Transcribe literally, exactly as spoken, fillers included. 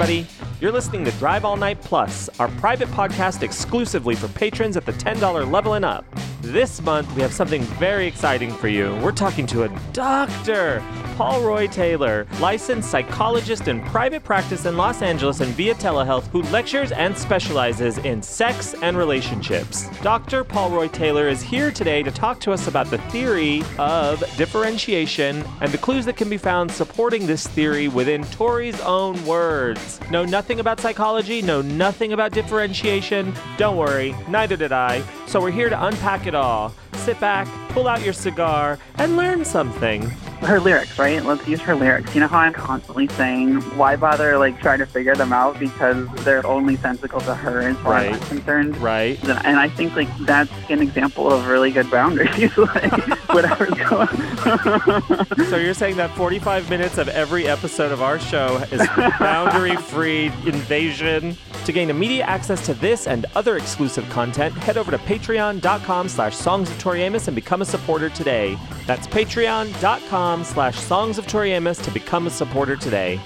everybody. You're listening to Drive All Night Plus, our private podcast exclusively for patrons at the ten dollars level and up. This month, we have something very exciting for you. We're talking to a doctor, Paul Roy Taylor, licensed psychologist in private practice in Los Angeles and via telehealth, who lectures and specializes in sex and relationships. Doctor Paul Roy Taylor is here today to talk to us about the theory of differentiation and the clues that can be found supporting this theory within Tori's own words. Know nothing about psychology, know nothing about differentiation. Don't worry, neither did I. So we're here to unpack it all. Sit back, pull out your cigar, and learn something. Her lyrics, right? Let's use her lyrics. You know how I'm constantly saying, why bother like trying to figure them out because they're only sensical to her as far as I'm concerned. Right. And I think like that's an example of really good boundaries. Like whatever's going on. So you're saying that forty-five minutes of every episode of our show is boundary-free invasion. To gain immediate access to this and other exclusive content, head over to patreon.com slash songs of Tori Amos and become a supporter today. That's patreon.com slash songs of Tori Amos to become a supporter today.